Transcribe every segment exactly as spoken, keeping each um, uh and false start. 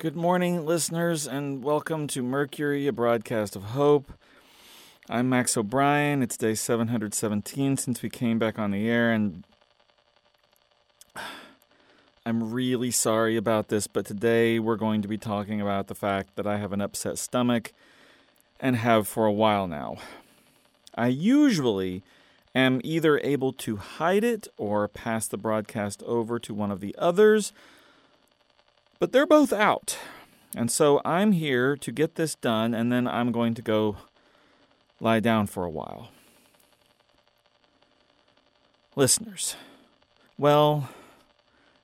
Good morning, listeners, and welcome to Mercury, a broadcast of hope. I'm Max O'Brien. It's day seven hundred seventeen since we came back on the air, and I'm really sorry about this, but today we're going to be talking about the fact that I have an upset stomach and have for a while now. I usually am either able to hide it or pass the broadcast over to one of the others, but they're both out. And so I'm here to get this done, and then I'm going to go lie down for a while. Listeners, well,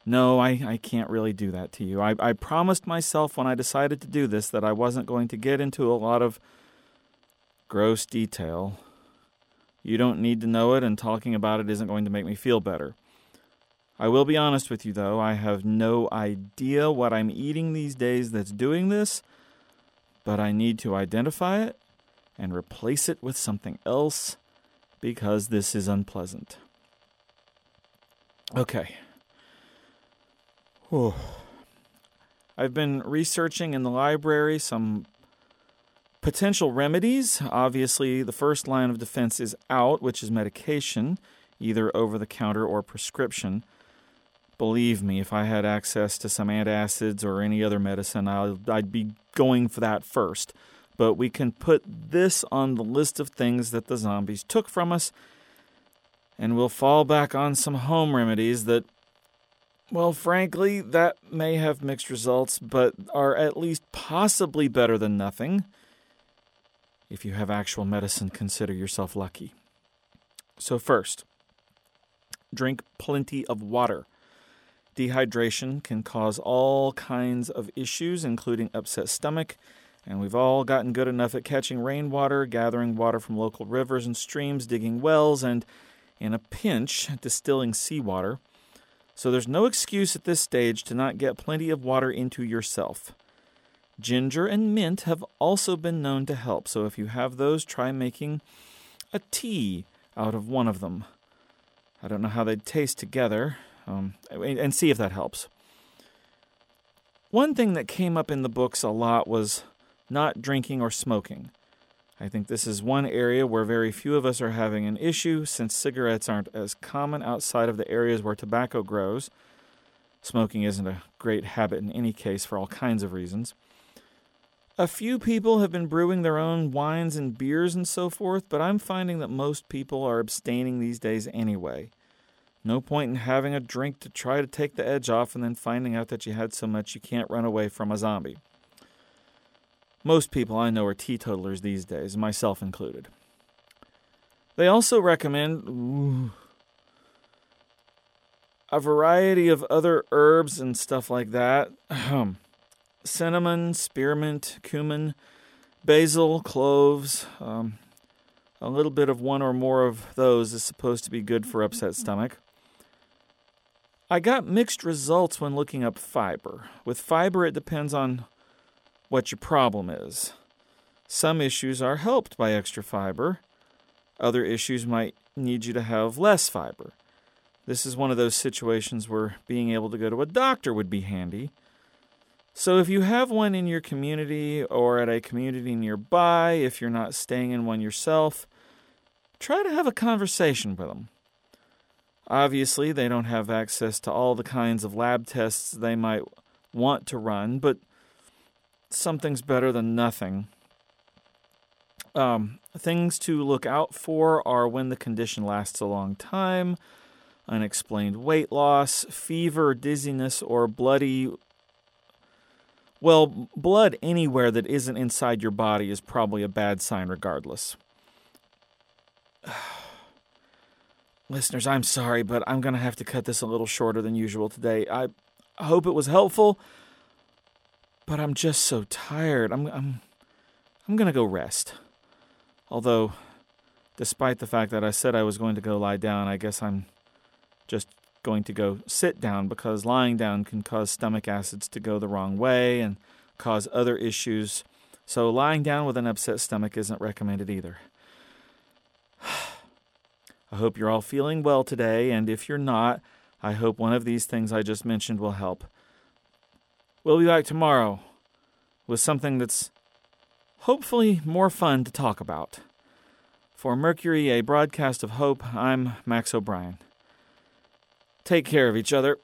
no, I, I can't really do that to you. I, I promised myself when I decided to do this that I wasn't going to get into a lot of gross detail. You don't need to know it, and talking about it isn't going to make me feel better. I will be honest with you, though. I have no idea what I'm eating these days that's doing this, but I need to identify it and replace it with something else because this is unpleasant. Okay. Whew. I've been researching in the library some potential remedies. Obviously, the first line of defense is out, which is medication, either over-the-counter or prescription. Believe me, if I had access to some antacids or any other medicine, I'll, I'd be going for that first. But we can put this on the list of things that the zombies took from us, and we'll fall back on some home remedies that, well, frankly, that may have mixed results, but are at least possibly better than nothing. If you have actual medicine, consider yourself lucky. So first, drink plenty of water. Dehydration can cause all kinds of issues, including upset stomach, and we've all gotten good enough at catching rainwater, gathering water from local rivers and streams, digging wells, and, in a pinch, distilling seawater. So there's no excuse at this stage to not get plenty of water into yourself. Ginger and mint have also been known to help, so if you have those, try making a tea out of one of them. I don't know how they'd taste together. Um, and see if that helps. One thing that came up in the books a lot was not drinking or smoking. I think this is one area where very few of us are having an issue, since cigarettes aren't as common outside of the areas where tobacco grows. Smoking isn't a great habit in any case for all kinds of reasons. A few people have been brewing their own wines and beers and so forth, but I'm finding that most people are abstaining these days anyway. No point in having a drink to try to take the edge off and then finding out that you had so much you can't run away from a zombie. Most people I know are teetotalers these days, myself included. They also recommend ooh, a variety of other herbs and stuff like that. Cinnamon, spearmint, cumin, basil, cloves. Um, a little bit of one or more of those is supposed to be good for upset stomach. I got mixed results when looking up fiber. With fiber, it depends on what your problem is. Some issues are helped by extra fiber. Other issues might need you to have less fiber. This is one of those situations where being able to go to a doctor would be handy. So if you have one in your community or at a community nearby, if you're not staying in one yourself, try to have a conversation with them. Obviously, they don't have access to all the kinds of lab tests they might want to run, but something's better than nothing. Um, things to look out for are when the condition lasts a long time, unexplained weight loss, fever, dizziness, or bloody... Well, blood anywhere that isn't inside your body is probably a bad sign regardless. Listeners, I'm sorry, but I'm going to have to cut this a little shorter than usual today. I hope it was helpful, but I'm just so tired. I'm I'm I'm going to go rest. Although, despite the fact that I said I was going to go lie down, I guess I'm just going to go sit down, because lying down can cause stomach acids to go the wrong way and cause other issues. So lying down with an upset stomach isn't recommended either. I hope you're all feeling well today, and if you're not, I hope one of these things I just mentioned will help. We'll be back tomorrow. with something that's hopefully more fun to talk about. For Mercury, a broadcast of hope, I'm Max O'Brien. Take care of each other.